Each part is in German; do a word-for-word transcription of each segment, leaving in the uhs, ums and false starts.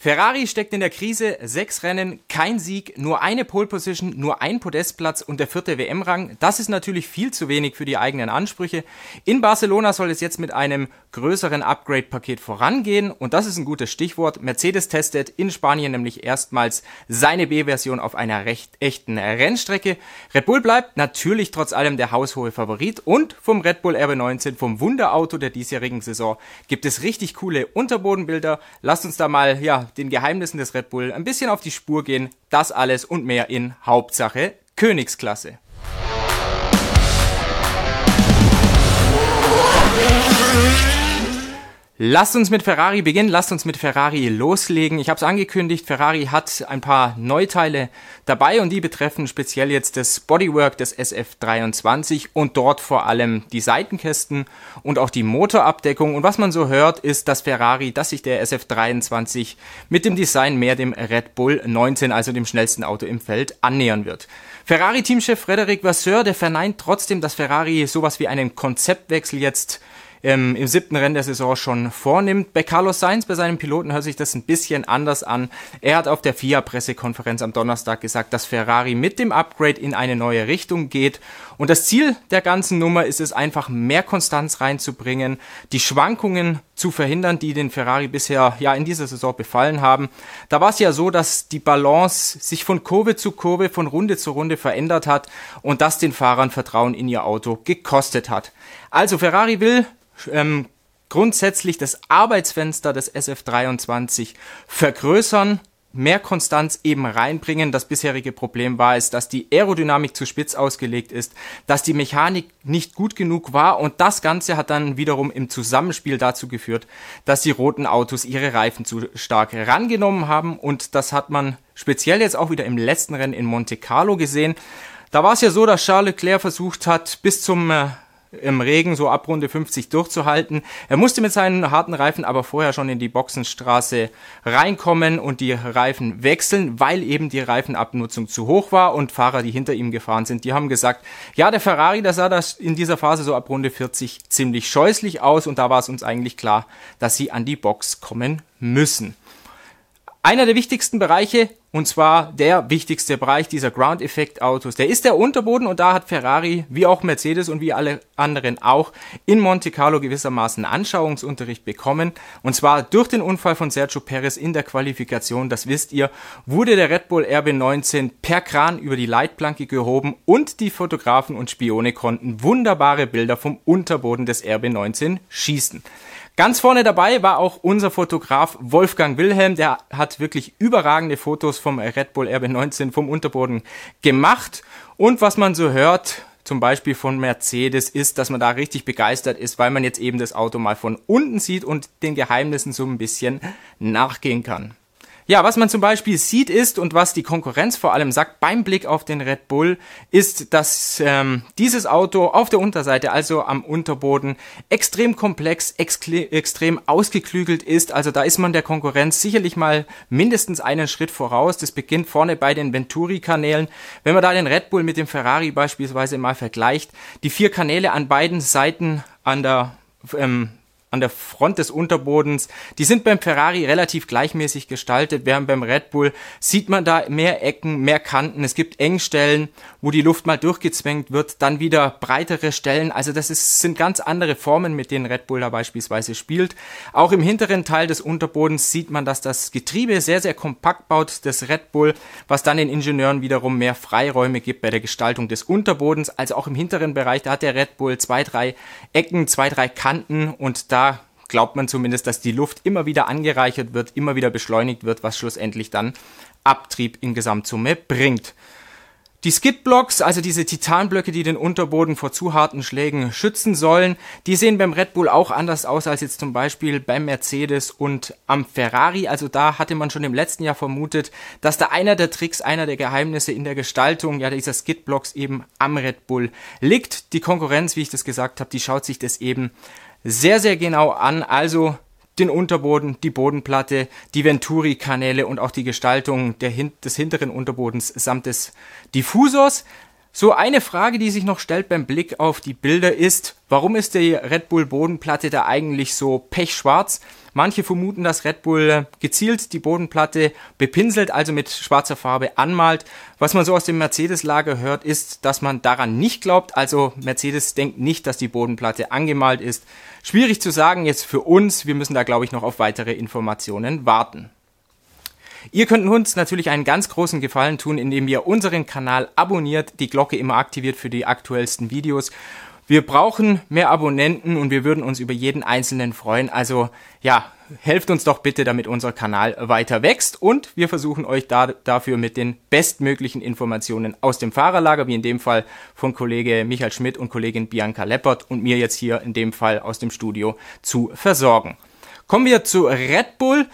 Ferrari steckt in der Krise, sechs Rennen, kein Sieg, nur eine Pole Position, nur ein Podestplatz und der vierte W M-Rang. Das ist natürlich viel zu wenig für die eigenen Ansprüche. In Barcelona soll es jetzt mit einem größeren Upgrade-Paket vorangehen und das ist ein gutes Stichwort. Mercedes testet in Spanien nämlich erstmals seine B-Version auf einer recht echten Rennstrecke. Red Bull bleibt natürlich trotz allem der haushohe Favorit und vom Red Bull R B neunzehn, vom Wunderauto der diesjährigen Saison, gibt es richtig coole Unterbodenbilder. Lasst uns da mal, ja, den Geheimnissen des Red Bull ein bisschen auf die Spur gehen. Das alles und mehr in Hauptsache Königsklasse. Lasst uns mit Ferrari beginnen, lasst uns mit Ferrari loslegen. Ich habe es angekündigt, Ferrari hat ein paar Neuteile dabei und die betreffen speziell jetzt das Bodywork des S F dreiundzwanzig und dort vor allem die Seitenkästen und auch die Motorabdeckung. Und was man so hört, ist, dass Ferrari, dass sich der S F dreiundzwanzig mit dem Design mehr dem Red Bull neunzehn, also dem schnellsten Auto im Feld, annähern wird. Ferrari-Teamchef Frédéric Vasseur, der verneint trotzdem, dass Ferrari sowas wie einen Konzeptwechsel jetzt Ähm, im siebten Rennen der Saison schon vornimmt. Bei Carlos Sainz, bei seinem Piloten, hört sich das ein bisschen anders an. Er hat auf der F I A-Pressekonferenz am Donnerstag gesagt, dass Ferrari mit dem Upgrade in eine neue Richtung geht. Und das Ziel der ganzen Nummer ist es einfach, mehr Konstanz reinzubringen, die Schwankungen zu verhindern, die den Ferrari bisher ja in dieser Saison befallen haben. Da war es ja so, dass die Balance sich von Kurve zu Kurve, von Runde zu Runde verändert hat und das den Fahrern Vertrauen in ihr Auto gekostet hat. Also Ferrari will Ähm, grundsätzlich das Arbeitsfenster des S F dreiundzwanzig vergrößern, mehr Konstanz eben reinbringen. Das bisherige Problem war es, dass die Aerodynamik zu spitz ausgelegt ist, dass die Mechanik nicht gut genug war und das Ganze hat dann wiederum im Zusammenspiel dazu geführt, dass die roten Autos ihre Reifen zu stark herangenommen haben und das hat man speziell jetzt auch wieder im letzten Rennen in Monte Carlo gesehen. Da war es ja so, dass Charles Leclerc versucht hat, bis zum äh, im Regen so ab Runde fünfzig durchzuhalten. Er musste mit seinen harten Reifen aber vorher schon in die Boxenstraße reinkommen und die Reifen wechseln, weil eben die Reifenabnutzung zu hoch war und Fahrer, die hinter ihm gefahren sind, die haben gesagt, ja, der Ferrari, der sah das in dieser Phase so ab Runde vierzig ziemlich scheußlich aus und da war es uns eigentlich klar, dass sie an die Box kommen müssen. Einer der wichtigsten Bereiche, und zwar der wichtigste Bereich dieser Ground-Effekt-Autos, der ist der Unterboden und da hat Ferrari, wie auch Mercedes und wie alle anderen auch, in Monte Carlo gewissermaßen Anschauungsunterricht bekommen. Und zwar durch den Unfall von Sergio Perez in der Qualifikation, das wisst ihr, wurde der Red Bull R B neunzehn per Kran über die Leitplanke gehoben und die Fotografen und Spione konnten wunderbare Bilder vom Unterboden des R B neunzehn schießen. Ganz vorne dabei war auch unser Fotograf Wolfgang Wilhelm, der hat wirklich überragende Fotos vom Red Bull R B neunzehn vom Unterboden gemacht und was man so hört, zum Beispiel von Mercedes, ist, dass man da richtig begeistert ist, weil man jetzt eben das Auto mal von unten sieht und den Geheimnissen so ein bisschen nachgehen kann. Ja, was man zum Beispiel sieht ist und was die Konkurrenz vor allem sagt beim Blick auf den Red Bull, ist, dass ähm, dieses Auto auf der Unterseite, also am Unterboden, extrem komplex, exkle- extrem ausgeklügelt ist. Also da ist man der Konkurrenz sicherlich mal mindestens einen Schritt voraus. Das beginnt vorne bei den Venturi-Kanälen. Wenn man da den Red Bull mit dem Ferrari beispielsweise mal vergleicht, die vier Kanäle an beiden Seiten an der ähm, an der Front des Unterbodens, die sind beim Ferrari relativ gleichmäßig gestaltet, während beim Red Bull sieht man da mehr Ecken, mehr Kanten, es gibt Engstellen, wo die Luft mal durchgezwängt wird, dann wieder breitere Stellen, also das ist, sind ganz andere Formen, mit denen Red Bull da beispielsweise spielt. Auch im hinteren Teil des Unterbodens sieht man, dass das Getriebe sehr, sehr kompakt baut, das Red Bull, was dann den Ingenieuren wiederum mehr Freiräume gibt bei der Gestaltung des Unterbodens, also auch im hinteren Bereich, da hat der Red Bull zwei, drei Ecken, zwei, drei Kanten und da Da glaubt man zumindest, dass die Luft immer wieder angereichert wird, immer wieder beschleunigt wird, was schlussendlich dann Abtrieb in Gesamtsumme bringt. Die Skidblocks, also diese Titanblöcke, die den Unterboden vor zu harten Schlägen schützen sollen, die sehen beim Red Bull auch anders aus als jetzt zum Beispiel beim Mercedes und am Ferrari. Also da hatte man schon im letzten Jahr vermutet, dass da einer der Tricks, einer der Geheimnisse in der Gestaltung ja dieser Skidblocks eben am Red Bull liegt. Die Konkurrenz, wie ich das gesagt habe, die schaut sich das eben sehr, sehr genau an, also den Unterboden, die Bodenplatte, die Venturi-Kanäle und auch die Gestaltung der, des hinteren Unterbodens samt des Diffusors. So, eine Frage, die sich noch stellt beim Blick auf die Bilder ist, warum ist die Red Bull Bodenplatte da eigentlich so pechschwarz? Manche vermuten, dass Red Bull gezielt die Bodenplatte bepinselt, also mit schwarzer Farbe anmalt. Was man so aus dem Mercedes-Lager hört, ist, dass man daran nicht glaubt. Also Mercedes denkt nicht, dass die Bodenplatte angemalt ist. Schwierig zu sagen jetzt für uns. Wir müssen da, glaube ich, noch auf weitere Informationen warten. Ihr könnt uns natürlich einen ganz großen Gefallen tun, indem ihr unseren Kanal abonniert, die Glocke immer aktiviert für die aktuellsten Videos. Wir brauchen mehr Abonnenten und wir würden uns über jeden Einzelnen freuen. Also ja, helft uns doch bitte, damit unser Kanal weiter wächst. Und wir versuchen euch da, dafür mit den bestmöglichen Informationen aus dem Fahrerlager, wie in dem Fall von Kollege Michael Schmidt und Kollegin Bianca Leppert und mir jetzt hier in dem Fall aus dem Studio zu versorgen. Kommen wir zu Red Bull.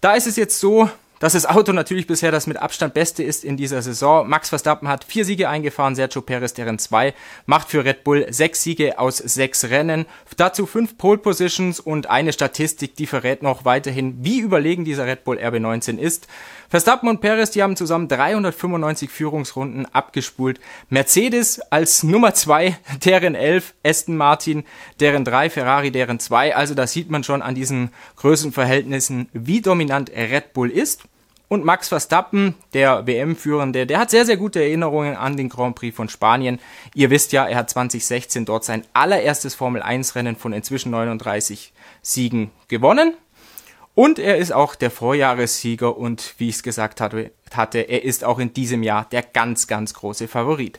Da ist es jetzt so, dass das Auto natürlich bisher das mit Abstand Beste ist in dieser Saison. Max Verstappen hat vier Siege eingefahren, Sergio Perez deren zwei, macht für Red Bull sechs Siege aus sechs Rennen, dazu fünf Pole Positions und eine Statistik, die verrät noch weiterhin, wie überlegen dieser Red Bull R B neunzehn ist. Verstappen und Perez, die haben zusammen dreihundertfünfundneunzig Führungsrunden abgespult. Mercedes als Nummer zwei, deren elf, Aston Martin deren drei, Ferrari deren zwei. Also da sieht man schon an diesen Größenverhältnissen, wie dominant Red Bull ist. Und Max Verstappen, der W M-Führende, der hat sehr, sehr gute Erinnerungen an den Grand Prix von Spanien. Ihr wisst ja, er hat zwanzig sechzehn dort sein allererstes Formel eins Rennen von inzwischen neununddreißig Siegen gewonnen. Und er ist auch der Vorjahressieger und wie ich es gesagt hatte, hatte, er ist auch in diesem Jahr der ganz, ganz große Favorit.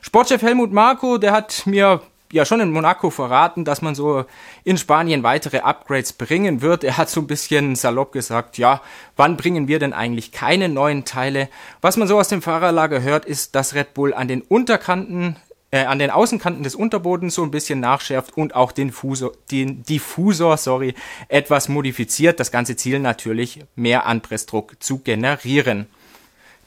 Sportchef Helmut Marko, der hat mir ja schon in Monaco verraten, dass man so in Spanien weitere Upgrades bringen wird. Er hat so ein bisschen salopp gesagt, ja, wann bringen wir denn eigentlich keine neuen Teile? Was man so aus dem Fahrerlager hört, ist, dass Red Bull an den Unterkanten, äh, an den Außenkanten des Unterbodens so ein bisschen nachschärft und auch den, Fuso, den Diffusor sorry, etwas modifiziert. Das ganze Ziel natürlich, mehr Anpressdruck zu generieren.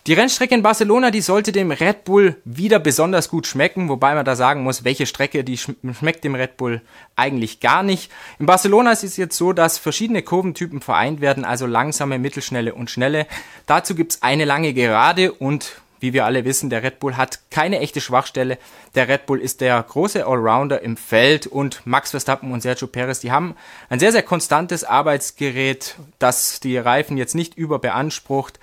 Die Rennstrecke in Barcelona, die sollte dem Red Bull wieder besonders gut schmecken, wobei man da sagen muss, welche Strecke, die schmeckt dem Red Bull eigentlich gar nicht. In Barcelona ist es jetzt so, dass verschiedene Kurventypen vereint werden, also langsame, mittelschnelle und schnelle. Dazu gibt es eine lange Gerade und wie wir alle wissen, der Red Bull hat keine echte Schwachstelle. Der Red Bull ist der große Allrounder im Feld und Max Verstappen und Sergio Perez, die haben ein sehr, sehr konstantes Arbeitsgerät, das die Reifen jetzt nicht überbeansprucht.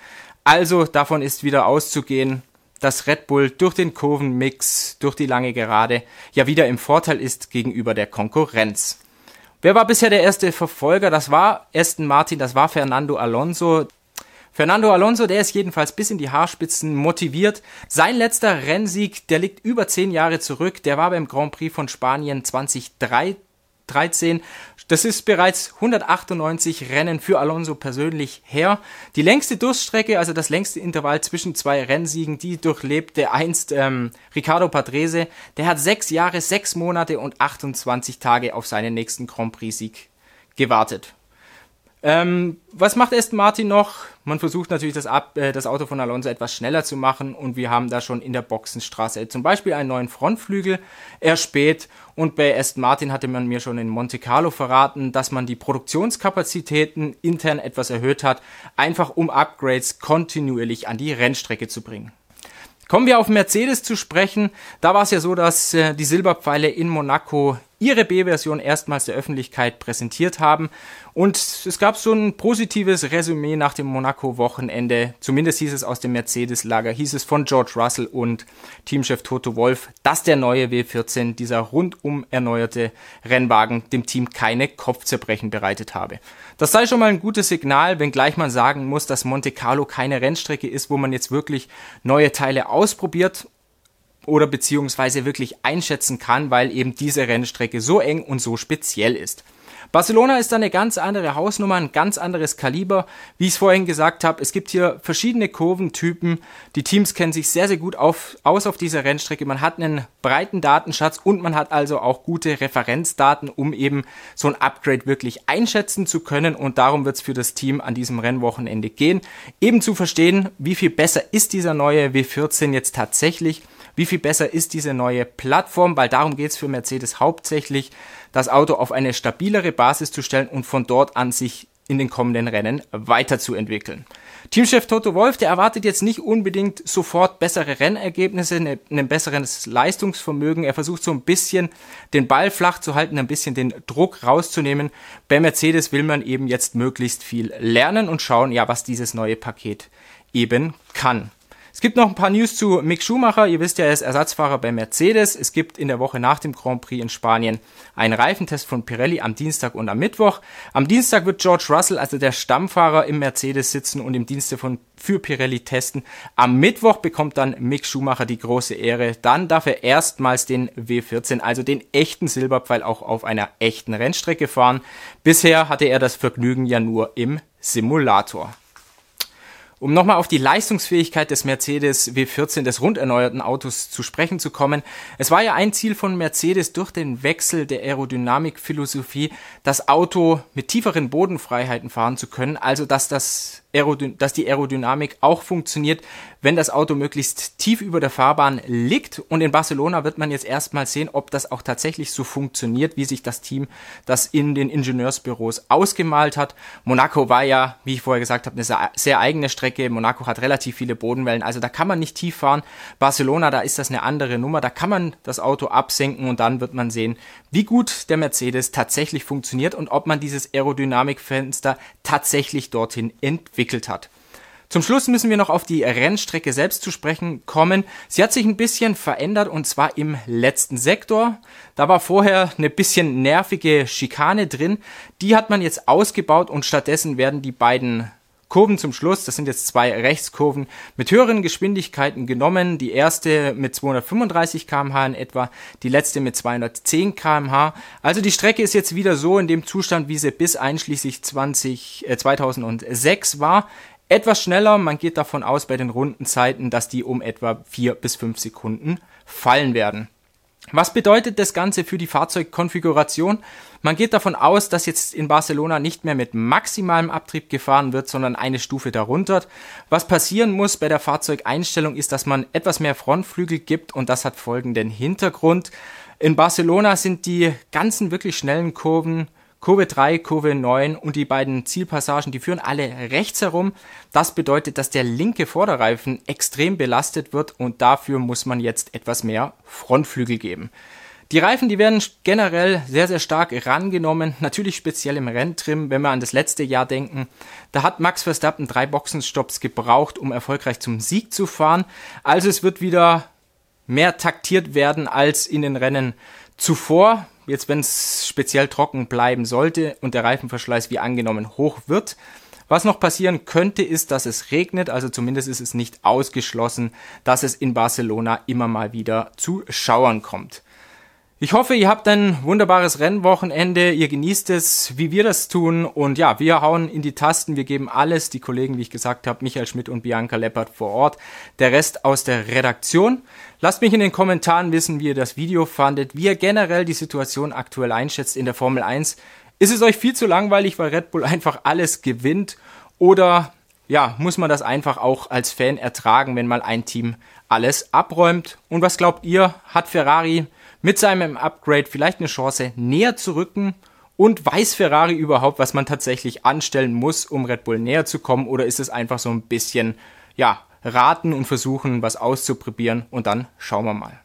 Also davon ist wieder auszugehen, dass Red Bull durch den Kurvenmix, durch die lange Gerade, ja wieder im Vorteil ist gegenüber der Konkurrenz. Wer war bisher der erste Verfolger? Das war Aston Martin, das war Fernando Alonso. Fernando Alonso, der ist jedenfalls bis in die Haarspitzen motiviert. Sein letzter Rennsieg, der liegt über zehn Jahre zurück. Der war beim Grand Prix von Spanien zweitausenddreizehn. Das ist bereits hundertachtundneunzig Rennen für Alonso persönlich her. Die längste Durststrecke, also das längste Intervall zwischen zwei Rennsiegen, die durchlebte einst ähm, Riccardo Patrese. Der hat sechs Jahre, sechs Monate und achtundzwanzig Tage auf seinen nächsten Grand Prix-Sieg gewartet. Ähm, was macht Aston Martin noch? Man versucht natürlich das, Ab- äh, das Auto von Alonso etwas schneller zu machen und wir haben da schon in der Boxenstraße zum Beispiel einen neuen Frontflügel erspäht und bei Aston Martin hatte man mir schon in Monte Carlo verraten, dass man die Produktionskapazitäten intern etwas erhöht hat, einfach um Upgrades kontinuierlich an die Rennstrecke zu bringen. Kommen wir auf Mercedes zu sprechen. Da war es ja so, dass äh, die Silberpfeile in Monaco ihre B-Version erstmals der Öffentlichkeit präsentiert haben. Und es gab so ein positives Resümee nach dem Monaco-Wochenende. Zumindest hieß es aus dem Mercedes-Lager, hieß es von George Russell und Teamchef Toto Wolff, dass der neue W vierzehn, dieser rundum erneuerte Rennwagen, dem Team keine Kopfzerbrechen bereitet habe. Das sei schon mal ein gutes Signal, wenngleich man sagen muss, dass Monte Carlo keine Rennstrecke ist, wo man jetzt wirklich neue Teile ausprobiert oder beziehungsweise wirklich einschätzen kann, weil eben diese Rennstrecke so eng und so speziell ist. Barcelona ist eine ganz andere Hausnummer, ein ganz anderes Kaliber. Wie ich es vorhin gesagt habe, es gibt hier verschiedene Kurventypen. Die Teams kennen sich sehr, sehr gut auf, aus auf dieser Rennstrecke. Man hat einen breiten Datenschatz und man hat also auch gute Referenzdaten, um eben so ein Upgrade wirklich einschätzen zu können. Und darum wird es für das Team an diesem Rennwochenende gehen, eben zu verstehen, wie viel besser ist dieser neue W vierzehn jetzt tatsächlich. Wie viel besser ist diese neue Plattform? Weil darum geht es für Mercedes hauptsächlich, das Auto auf eine stabilere Basis zu stellen und von dort an sich in den kommenden Rennen weiterzuentwickeln. Teamchef Toto Wolff, der erwartet jetzt nicht unbedingt sofort bessere Rennergebnisse, ne, ein besseres Leistungsvermögen. Er versucht so ein bisschen den Ball flach zu halten, ein bisschen den Druck rauszunehmen. Bei Mercedes will man eben jetzt möglichst viel lernen und schauen, ja, was dieses neue Paket eben kann. Es gibt noch ein paar News zu Mick Schumacher. Ihr wisst ja, er ist Ersatzfahrer bei Mercedes. Es gibt in der Woche nach dem Grand Prix in Spanien einen Reifentest von Pirelli am Dienstag und am Mittwoch. Am Dienstag wird George Russell, also der Stammfahrer, im Mercedes sitzen und im Dienste von für Pirelli testen. Am Mittwoch bekommt dann Mick Schumacher die große Ehre. Dann darf er erstmals den W vierzehn, also den echten Silberpfeil, auch auf einer echten Rennstrecke fahren. Bisher hatte er das Vergnügen ja nur im Simulator. Um nochmal auf die Leistungsfähigkeit des Mercedes W vierzehn, des runderneuerten Autos, zu sprechen zu kommen. Es war ja ein Ziel von Mercedes, durch den Wechsel der Aerodynamikphilosophie das Auto mit tieferen Bodenfreiheiten fahren zu können, also dass das Aerodyn- dass die Aerodynamik auch funktioniert, wenn das Auto möglichst tief über der Fahrbahn liegt. Und in Barcelona wird man jetzt erstmal sehen, ob das auch tatsächlich so funktioniert, wie sich das Team das in den Ingenieursbüros ausgemalt hat. Monaco war ja, wie ich vorher gesagt habe, eine sehr eigene Strecke. Monaco hat relativ viele Bodenwellen, also da kann man nicht tief fahren. Barcelona, da ist das eine andere Nummer, da kann man das Auto absenken und dann wird man sehen, wie gut der Mercedes tatsächlich funktioniert und ob man dieses Aerodynamikfenster tatsächlich dorthin entwickelt hat. Zum Schluss müssen wir noch auf die Rennstrecke selbst zu sprechen kommen. Sie hat sich ein bisschen verändert und zwar im letzten Sektor. Da war vorher eine bisschen nervige Schikane drin, die hat man jetzt ausgebaut und stattdessen werden die beiden Kurven zum Schluss, das sind jetzt zwei Rechtskurven, mit höheren Geschwindigkeiten genommen. Die erste mit zweihundertfünfunddreißig Kilometer pro Stunde in etwa, die letzte mit zweihundertzehn Kilometer pro Stunde. Also die Strecke ist jetzt wieder so in dem Zustand, wie sie bis einschließlich zwanzig, äh, zweitausendsechs war. Etwas schneller, man geht davon aus bei den Rundenzeiten, dass die um etwa vier bis fünf Sekunden fallen werden. Was bedeutet das Ganze für die Fahrzeugkonfiguration? Man geht davon aus, dass jetzt in Barcelona nicht mehr mit maximalem Abtrieb gefahren wird, sondern eine Stufe darunter. Was passieren muss bei der Fahrzeugeinstellung ist, dass man etwas mehr Frontflügel gibt und das hat folgenden Hintergrund. In Barcelona sind die ganzen wirklich schnellen Kurven, Kurve drei, Kurve neun und die beiden Zielpassagen, die führen alle rechts herum. Das bedeutet, dass der linke Vorderreifen extrem belastet wird und dafür muss man jetzt etwas mehr Frontflügel geben. Die Reifen, die werden generell sehr, sehr stark herangenommen, natürlich speziell im Renntrim, wenn wir an das letzte Jahr denken. Da hat Max Verstappen drei Boxenstopps gebraucht, um erfolgreich zum Sieg zu fahren. Also es wird wieder mehr taktiert werden als in den Rennen zuvor. Jetzt, wenn es speziell trocken bleiben sollte und der Reifenverschleiß wie angenommen hoch wird. Was noch passieren könnte, ist, dass es regnet, also zumindest ist es nicht ausgeschlossen, dass es in Barcelona immer mal wieder zu Schauern kommt. Ich hoffe, ihr habt ein wunderbares Rennwochenende, ihr genießt es, wie wir das tun und ja, wir hauen in die Tasten, wir geben alles, die Kollegen, wie ich gesagt habe, Michael Schmidt und Bianca Leppert vor Ort, der Rest aus der Redaktion. Lasst mich in den Kommentaren wissen, wie ihr das Video fandet, wie ihr generell die Situation aktuell einschätzt in der Formel eins. Ist es euch viel zu langweilig, weil Red Bull einfach alles gewinnt oder ja, muss man das einfach auch als Fan ertragen, wenn mal ein Team alles abräumt? Und was glaubt ihr, hat Ferrari mit seinem Upgrade vielleicht eine Chance näher zu rücken und weiß Ferrari überhaupt, was man tatsächlich anstellen muss, um Red Bull näher zu kommen oder ist es einfach so ein bisschen, ja, raten und versuchen, was auszuprobieren und dann schauen wir mal.